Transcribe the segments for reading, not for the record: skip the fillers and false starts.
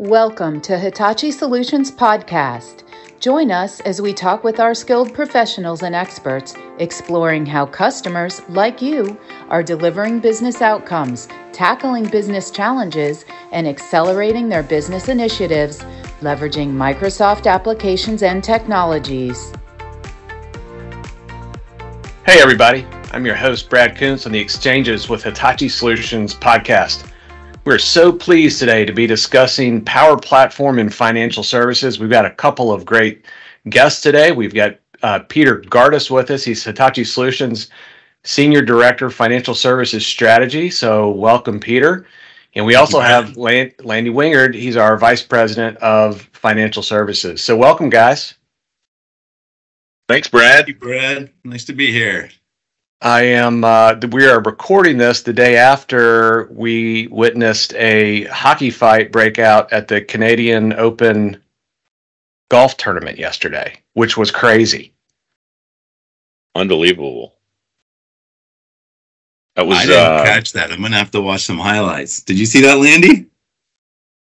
Welcome to Hitachi Solutions Podcast. Join us as we talk with our skilled professionals and experts, exploring how customers like you are delivering business outcomes, tackling business challenges, and accelerating their business initiatives, leveraging Microsoft applications and technologies. Hey everybody, I'm your host Brad Koontz on the Exchanges with Hitachi Solutions Podcast. We're so pleased today to be discussing Power Platform and financial services. We've got a couple of great guests today. We've got Peter Garadis with us. He's Hitachi Solutions Senior Director, Financial Services Strategy. So welcome, Peter. And we also have Landy Wingard. He's our Vice President of Financial Services. So welcome, guys. Thanks, Brad. Thank you, Brad. Nice to be here. We are recording this the day after we witnessed a hockey fight breakout at the Canadian Open golf tournament yesterday, which was crazy. Unbelievable. I didn't catch that. I'm going to have to watch some highlights. Did you see that, Landy?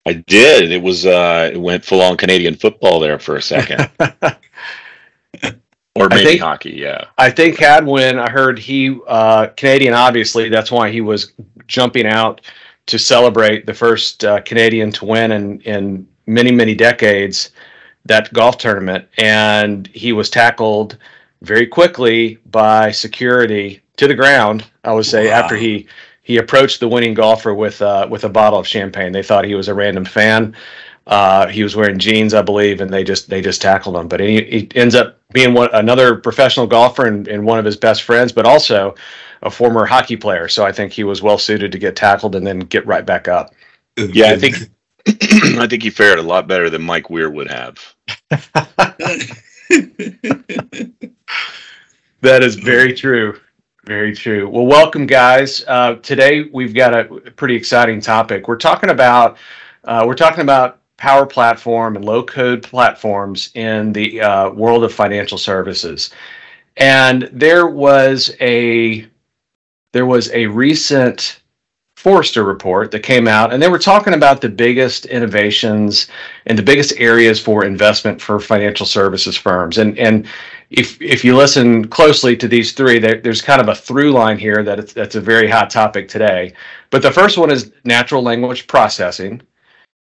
I did. It was, it went full on Canadian football there for a second. Or maybe hockey, yeah. I think Hadwin, I heard he, Canadian obviously, that's why he was jumping out to celebrate the first Canadian to win in many, many decades, that golf tournament. And he was tackled very quickly by security to the ground, I would say, after he approached the winning golfer with a bottle of champagne. They thought he was a random fan. He was wearing jeans, I believe, and they just tackled him. But he ends up being another professional golfer and one of his best friends, but also a former hockey player. So I think he was well suited to get tackled and then get right back up. Yeah, I think he fared a lot better than Mike Weir would have. That is very true. Very true. Well, welcome, guys. Today we've got a pretty exciting topic. We're talking about Power Platform and low-code platforms in the world of financial services. And there was a recent Forrester report that came out, and they were talking about the biggest innovations and the biggest areas for investment for financial services firms. And if you listen closely to these three, there's kind of a through line here that's a very hot topic today. But the first one is natural language processing.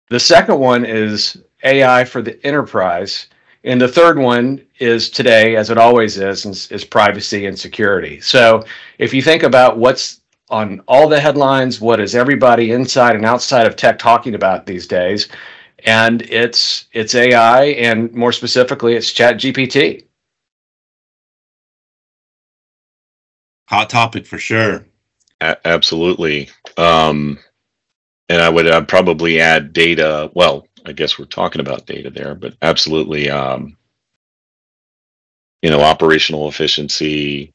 The second one is AI for the enterprise. And the third one is today, as it always is privacy and security. So if you think about what's on all the headlines, what is everybody inside and outside of tech talking about these days? And it's AI, and more specifically, it's ChatGPT. Hot topic for sure. Absolutely. And I would probably add data. Well, I guess we're talking about data there, but absolutely, operational efficiency,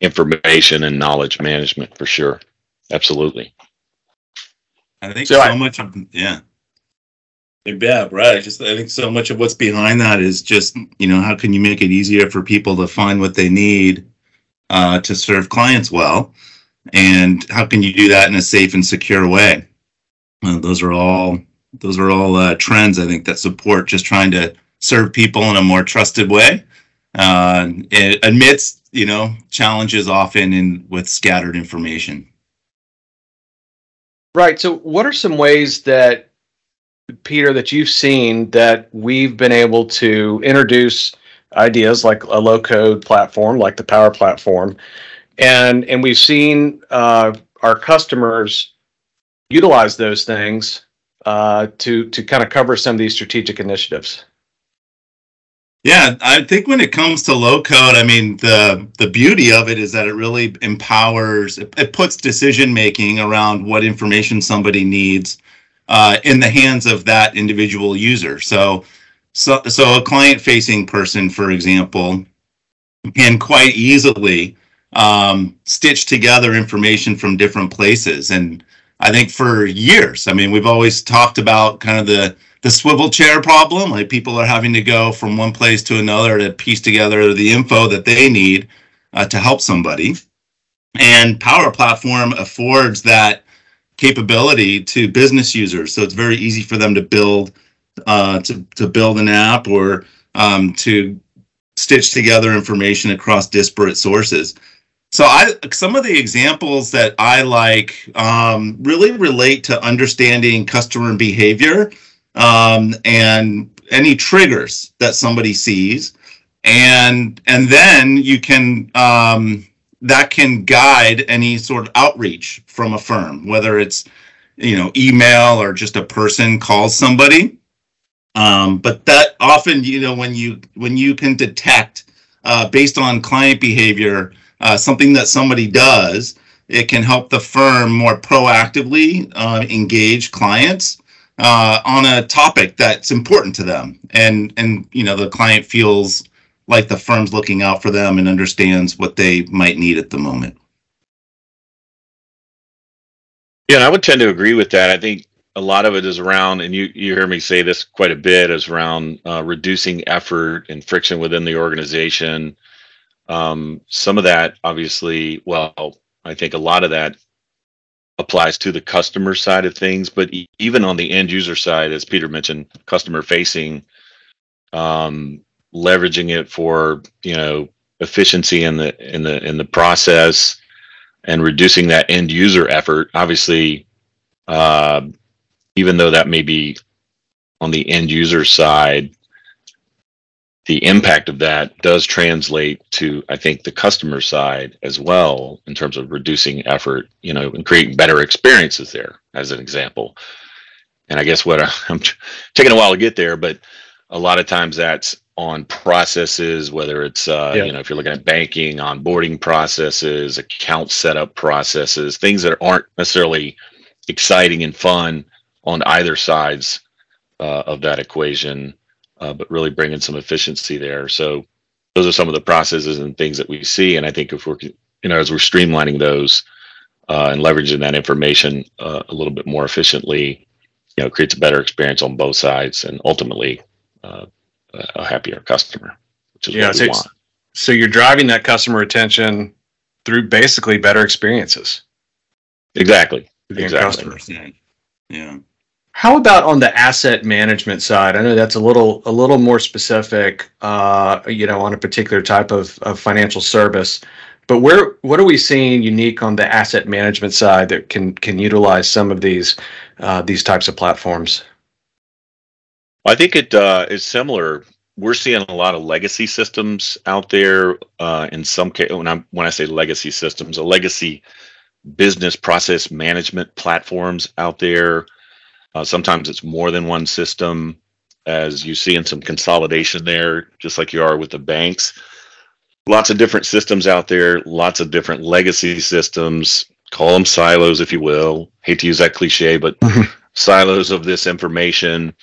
information and knowledge management for sure. Absolutely. I think Brad. I think so much of what's behind that is just, how can you make it easier for people to find what they need to serve clients well? And how can you do that in a safe and secure way? Those are all trends, I think, that support just trying to serve people in a more trusted way, amidst challenges often with scattered information. Right. So, what are some ways that, Peter, that you've seen that we've been able to introduce ideas like a low-code platform, like the Power Platform? And we've seen our customers utilize those things to kind of cover some of these strategic initiatives. Yeah, I think when it comes to low code, the beauty of it is that it really empowers, it puts decision making around what information somebody needs in the hands of that individual user. So a client facing person, for example, can quite easily stitch together information from different places. And I think for years, we've always talked about kind of the swivel chair problem, like people are having to go from one place to another to piece together the info that they need to help somebody. And Power Platform affords that capability to business users. So it's very easy for them to build build an app or to stitch together information across disparate sources. So some of the examples that I like really relate to understanding customer behavior and any triggers that somebody sees, and then you can that can guide any sort of outreach from a firm, whether it's email or just a person calls somebody. But that often when you can detect based on client behavior something that somebody does, it can help the firm more proactively engage clients on a topic that's important to them, and the client feels like the firm's looking out for them and understands what they might need at the moment. Yeah, and I would tend to agree with that. I think a lot of it is around, and you hear me say this quite a bit, is around reducing effort and friction within the organization. Some of that, obviously, I think a lot of that applies to the customer side of things, but even on the end user side, as Peter mentioned, customer facing, leveraging it for, efficiency in the process and reducing that end user effort. Obviously, even though that may be on the end user side, the impact of that does translate to, I think, the customer side as well in terms of reducing effort, and creating better experiences there, as an example. And I guess I'm taking a while to get there, but a lot of times that's on processes, whether it's, if you're looking at banking, onboarding processes, account setup processes, things that aren't necessarily exciting and fun on either sides of that equation. But really bringing some efficiency there. So those are some of the processes and things that we see. And I think if we're, as we're streamlining those and leveraging that information a little bit more efficiently, it creates a better experience on both sides and ultimately a happier customer, which is what we want. So you're driving that customer attention through basically better experiences. Exactly. Customers. Yeah. How about on the asset management side? I know that's a little more specific, on a particular type of financial service. But what are we seeing unique on the asset management side that can utilize some of these types of platforms? I think it is similar. We're seeing a lot of legacy systems out there. In some case, when I say legacy systems, a legacy business process management platforms out there. Sometimes it's more than one system, as you see in some consolidation there, just like you are with the banks. Lots of different systems out there, lots of different legacy systems. Call them silos, if you will. Hate to use that cliche, but silos of this information.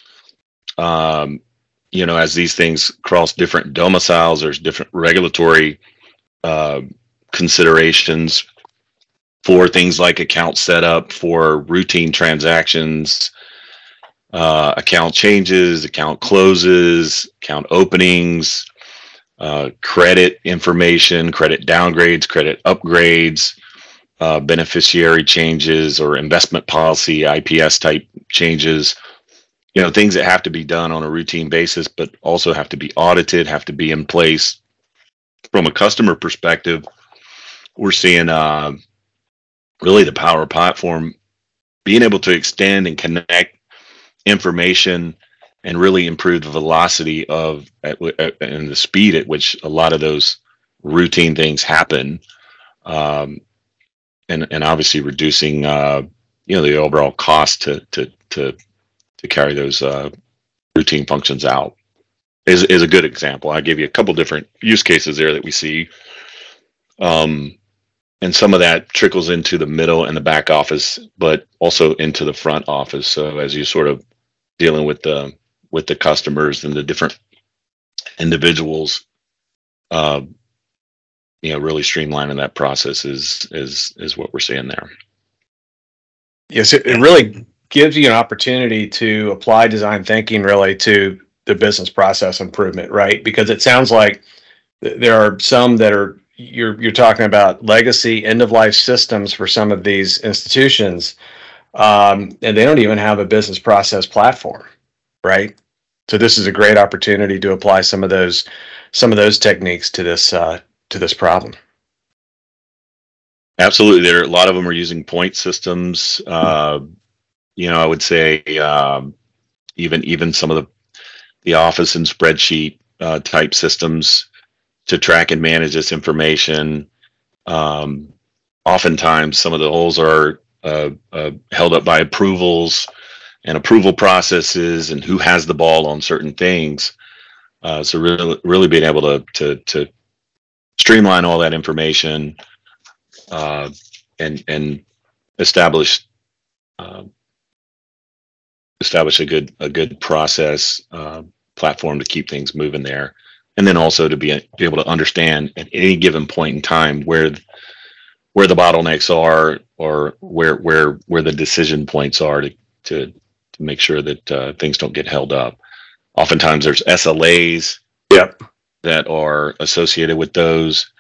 As these things cross different domiciles, there's different regulatory considerations for things like account setup, for routine transactions, account changes, account closes, account openings, credit information, credit downgrades, credit upgrades, beneficiary changes or investment policy, IPS type changes, things that have to be done on a routine basis, but also have to be audited, have to be in place. From a customer perspective, we're seeing really the Power Platform being able to extend and connect information and really improve the velocity of and the speed at which a lot of those routine things happen, and obviously reducing the overall cost to carry those routine functions out is a good example. I gave you a couple different use cases there that we see. And some of that trickles into the middle and the back office, but also into the front office. So as you sort of dealing with the customers and the different individuals, really streamlining that process is what we're seeing there. Yes, it really gives you an opportunity to apply design thinking really to the business process improvement, right? Because it sounds like there are some that are. You're talking about legacy end-of-life systems for some of these institutions, and they don't even have a business process platform, right? So this is a great opportunity to apply some of those techniques to this problem. Absolutely, there are a lot of them are using point systems. I would say even some of the office and spreadsheet type systems to track and manage this information. Oftentimes, some of the holes are held up by approvals and approval processes, and who has the ball on certain things. So really being able to streamline all that information and establish a good process platform to keep things moving there, and then also to be able to understand at any given point in time where the bottlenecks are, or where the decision points are to make sure that things don't get held up. Oftentimes there's SLAs that are associated with those.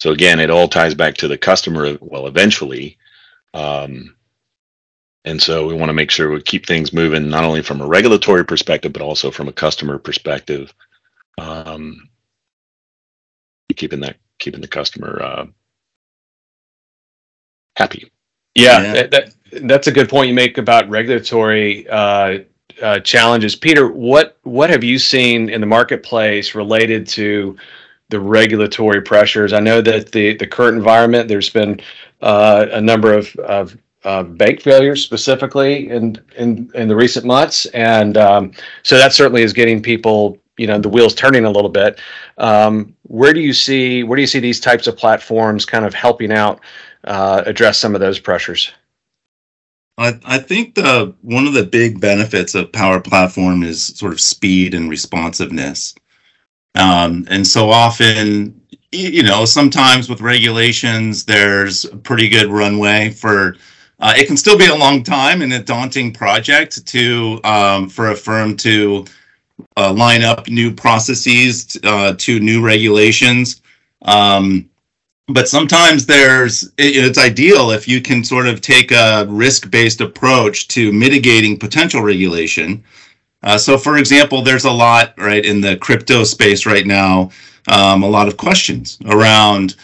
So again, it all ties back to the customer, well, eventually. And so we want to make sure we keep things moving, not only from a regulatory perspective, but also from a customer perspective. Keeping the customer happy. Yeah. That's a good point you make about regulatory challenges. Peter, what have you seen in the marketplace related to the regulatory pressures? I know that the current environment, there's been a number of bank failures specifically in the recent months. And so that certainly is getting people, the wheels turning a little bit. Where do you see these types of platforms kind of helping out address some of those pressures? I think one of the big benefits of Power Platform is sort of speed and responsiveness. And so often, sometimes with regulations, there's a pretty good runway for, it can still be a long time and a daunting project for a firm to line up new processes to new regulations. But sometimes it's ideal if you can sort of take a risk-based approach to mitigating potential regulation. So, for example, there's a lot right in the crypto space right now, a lot of questions around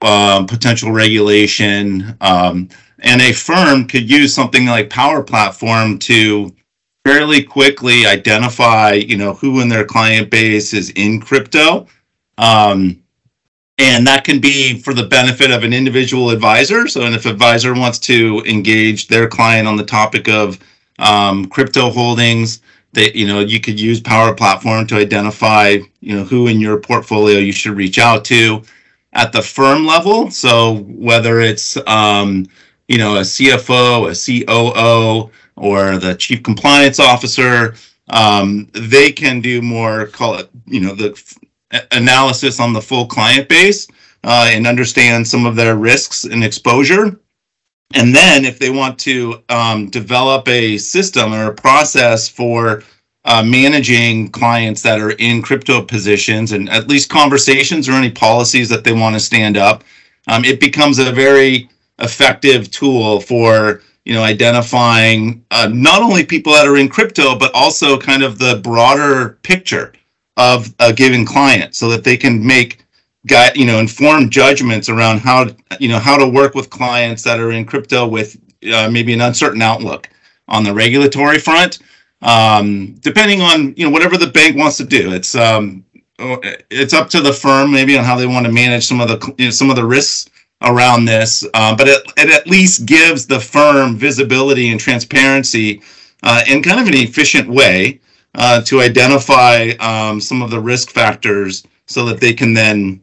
potential regulation. And a firm could use something like Power Platform to fairly quickly identify, who in their client base is in crypto. And that can be for the benefit of an individual advisor. So, and if advisor wants to engage their client on the topic of crypto holdings, that you could use Power Platform to identify who in your portfolio you should reach out to at the firm level. So whether it's a CFO, a COO, or the chief compliance officer, they can do more. Call it the analysis on the full client base and understand some of their risks and exposure. And then if they want to develop a system or a process for managing clients that are in crypto positions, and at least conversations or any policies that they want to stand up, it becomes a very effective tool for identifying not only people that are in crypto, but also kind of the broader picture of a given client, so that they can make informed judgments around how to work with clients that are in crypto with maybe an uncertain outlook on the regulatory front, depending on whatever the bank wants to do. It's up to the firm maybe on how they want to manage some of the risks around this, but it at least gives the firm visibility and transparency in kind of an efficient way to identify some of the risk factors, so that they can then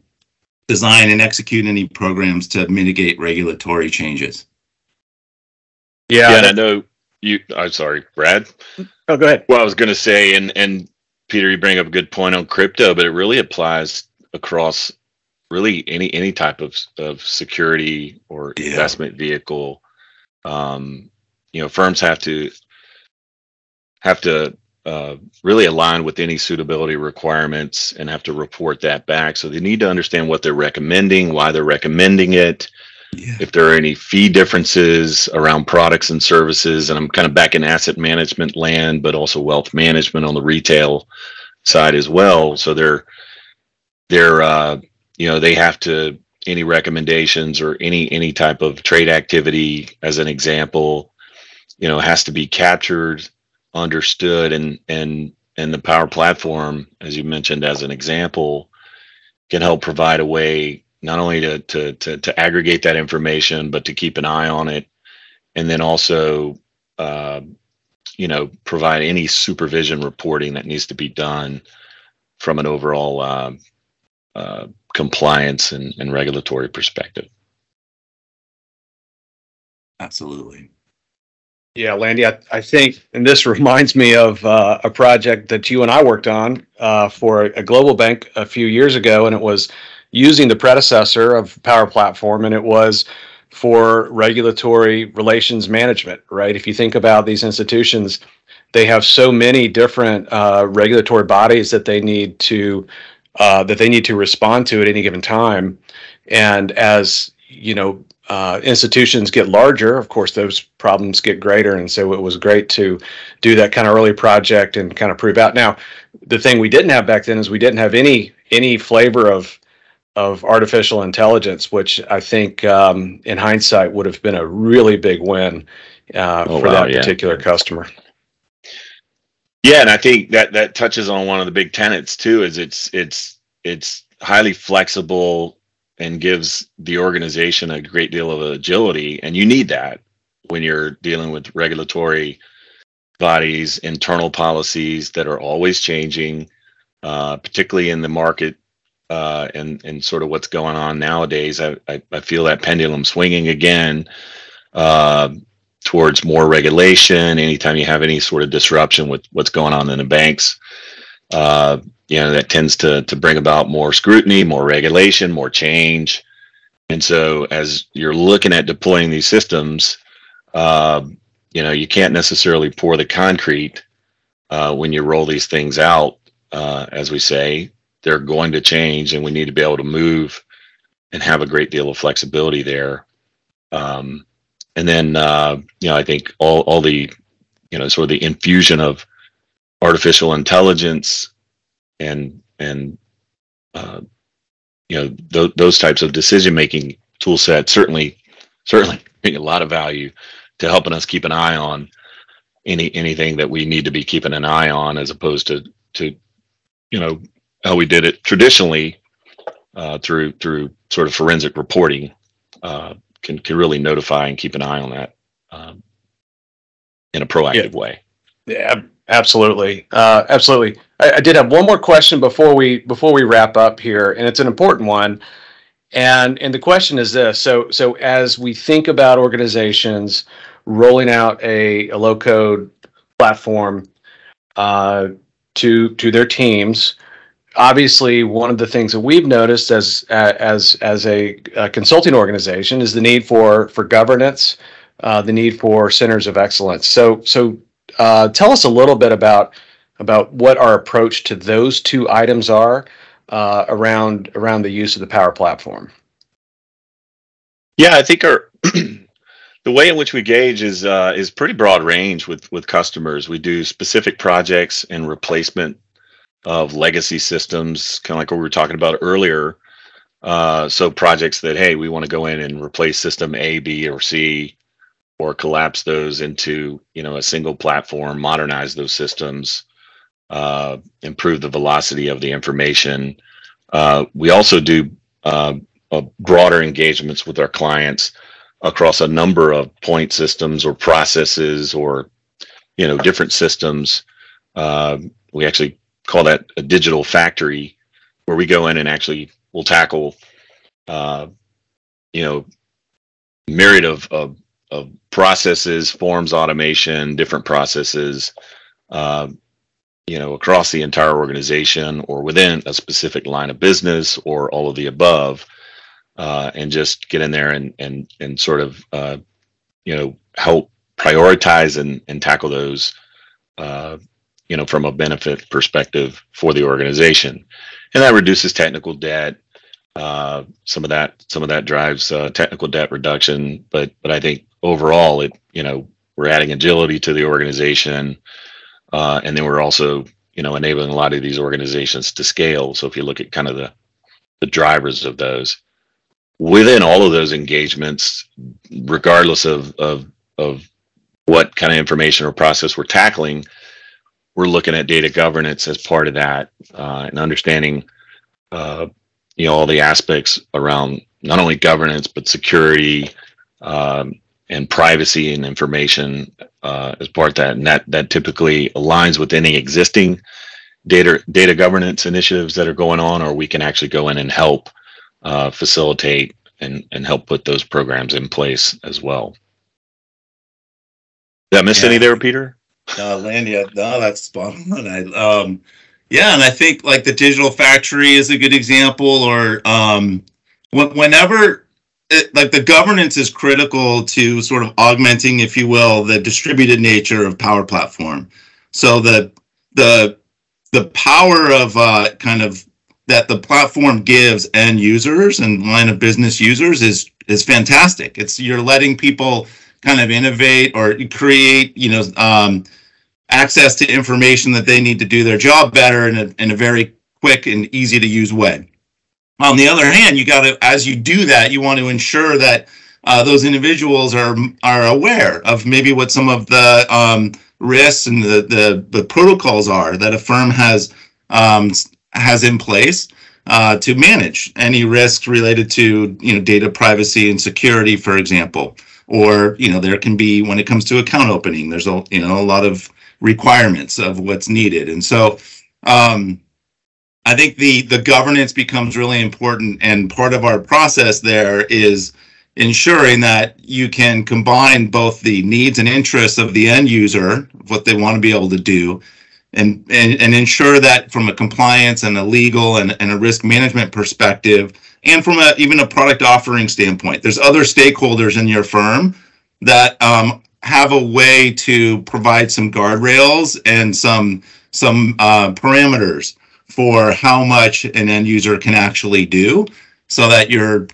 design and execute any programs to mitigate regulatory changes. Yeah, and I know you. I'm sorry, Brad. Oh, go ahead. Well, I was going to say, and Peter, you bring up a good point on crypto, but it really applies across really any type of security or investment vehicle. Firms have to. Really align with any suitability requirements and have to report that back. So they need to understand what they're recommending, why they're recommending it, if there are any fee differences around products and services. And I'm kind of back in asset management land, but also wealth management on the retail side as well. So they have to, any recommendations or any type of trade activity, as an example, has to be captured, understood, and the Power Platform, as you mentioned, as an example, can help provide a way not only to aggregate that information, but to keep an eye on it, and then also, provide any supervision reporting that needs to be done from an overall compliance and regulatory perspective. Absolutely. Yeah, Landy, I think, and this reminds me of a project that you and I worked on for a global bank a few years ago, and it was using the predecessor of Power Platform, and it was for regulatory relations management, right? If you think about these institutions, they have so many different regulatory bodies that they need to respond to at any given time, and as institutions get larger, of course, those problems get greater. And so it was great to do that kind of early project and kind of prove out. Now, the thing we didn't have back then is we didn't have any flavor of artificial intelligence, which I think in hindsight would have been a really big win particular customer. Yeah, and I think that touches on one of the big tenets too, is it's highly flexible and gives the organization a great deal of agility. And you need that when you're dealing with regulatory bodies, internal policies that are always changing, particularly in the market and sort of what's going on nowadays. I feel that pendulum swinging again towards more regulation. Anytime you have any sort of disruption with what's going on in the banks, that tends to bring about more scrutiny, more regulation, more change. And so as you're looking at deploying these systems, you can't necessarily pour the concrete when you roll these things out. As we say, they're going to change, and we need to be able to move and have a great deal of flexibility there. And then, I think all the, sort of the infusion of artificial intelligence those types of decision-making tool sets certainly bring a lot of value to helping us keep an eye on anything that we need to be keeping an eye on, as opposed to how we did it traditionally through sort of forensic reporting. Can really notify and keep an eye on that in a proactive way. Yeah, absolutely. I did have one more question before we wrap up here, and it's an important one. And the question is this: so as we think about organizations rolling out a low code platform to their teams, obviously one of the things that we've noticed as a consulting organization is the need for governance, the need for centers of excellence. So tell us a little bit about what our approach to those two items are around the use of the Power Platform. Yeah, I think the way in which we gauge is pretty broad range with customers. We do specific projects and replacement of legacy systems, kind of like what we were talking about earlier. So projects that, hey, we want to go in and replace system A, B, or C, or collapse those into, a single platform, modernize those systems, improve the velocity of the information. We also do broader engagements with our clients across a number of point systems or processes or, different systems. We actually call that a digital factory, where we go in and actually we'll tackle, myriad of processes, forms, automation, different processes, across the entire organization or within a specific line of business or all of the above, and just get in there and sort of, help prioritize and tackle those, from a benefit perspective for the organization. And that reduces technical debt. Some of that drives technical debt reduction, but I think overall we're adding agility to the organization, and then we're also enabling a lot of these organizations to scale. So if you look at kind of the drivers of those within all of those engagements, regardless of what kind of information or process we're tackling, we're looking at data governance as part of that, and understanding all the aspects around not only governance but security and privacy and information as part of that. And that typically aligns with any existing data governance initiatives that are going on, or we can actually go in and help facilitate and help put those programs in place as well. Did I miss any there, Peter? Landy, no, that's spot on. And I think like the digital factory is a good example, or whenever the governance is critical to sort of augmenting, if you will, the distributed nature of Power Platform. So the power of kind of that the platform gives end users and line of business users is fantastic. It's you're letting people kind of innovate or create, access to information that they need to do their job better in a very quick and easy to use way. On the other hand, you got to, as you do that, you want to ensure that those individuals are aware of maybe what some of the risks and the protocols are that a firm has in place to manage any risks related to data privacy and security, for example. Or there can be, when it comes to account opening, there's a lot of requirements of what's needed. And so I think the governance becomes really important, and part of our process there is ensuring that you can combine both the needs and interests of the end user, what they want to be able to do, and ensure that from a compliance and a legal and a risk management perspective, and from even a product offering standpoint. There's other stakeholders in your firm that have a way to provide some guardrails and some parameters for how much an end user can actually do, so that you're,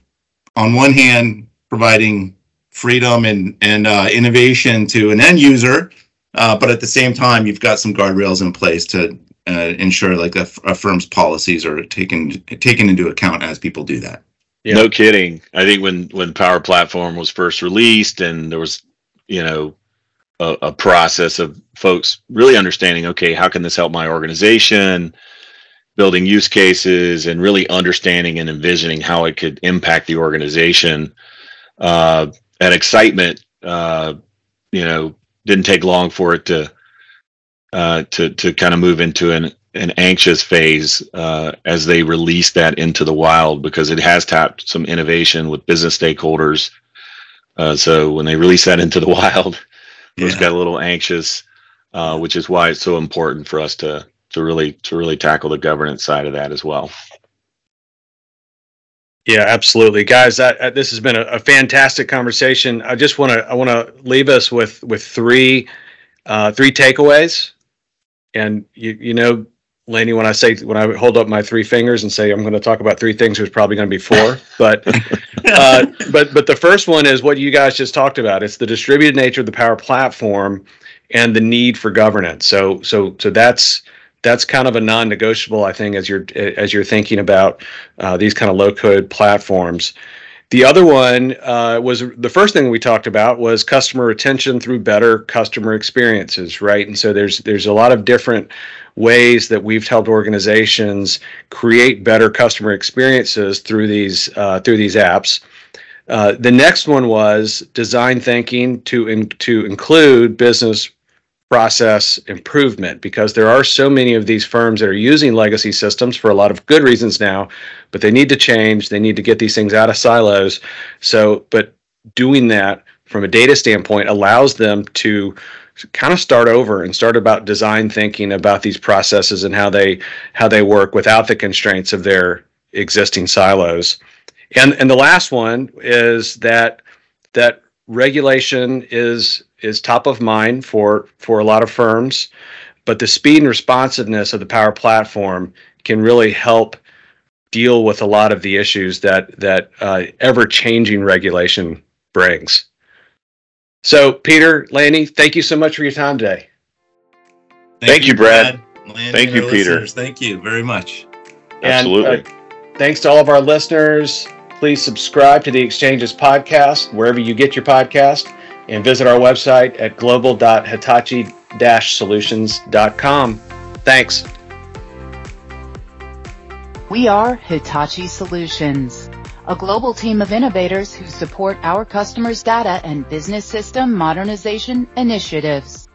on one hand, providing freedom and innovation to an end user, but at the same time, you've got some guardrails in place to ensure like a firm's policies are taken into account as people do that. Yeah. No kidding. I think when Power Platform was first released, and there was a process of folks really understanding, okay, how can this help my organization, building use cases, and really understanding and envisioning how it could impact the organization. That excitement, didn't take long for it to kind of move into an anxious phase as they release that into the wild, because it has tapped some innovation with business stakeholders. So when they release that into the wild, it just got a little anxious, which is why it's so important for us to really tackle the governance side of that as well. Yeah, absolutely, guys. This has been a fantastic conversation. I just want to leave us with three takeaways. And you know, Landy, when I hold up my three fingers and say I'm going to talk about three things, there's probably going to be four. But the first one is what you guys just talked about. It's the distributed nature of the Power Platform and the need for governance. So that's kind of a non-negotiable, I think, as you're thinking about these kind of low-code platforms. The other one was the first thing we talked about was customer retention through better customer experiences, right? And so there's a lot of different ways that we've helped organizations create better customer experiences through these apps. The next one was design thinking to include business process improvement, because there are so many of these firms that are using legacy systems for a lot of good reasons now, but they need to change. They need to get these things out of silos. But doing that from a data standpoint allows them to kind of start over and start about design thinking about these processes and how they work without the constraints of their existing silos. And the last one is that regulation is top of mind for a lot of firms, but the speed and responsiveness of the Power Platform can really help deal with a lot of the issues that ever-changing regulation brings. So, Peter, Landy, thank you so much for your time today. Thank you, Brad. Landy, thank you, Peter. Thank you very much. Absolutely. And, thanks to all of our listeners. Please subscribe to the Exchanges podcast wherever you get your podcast, and visit our website at global.hitachi-solutions.com. Thanks. We are Hitachi Solutions, a global team of innovators who support our customers' data and business system modernization initiatives.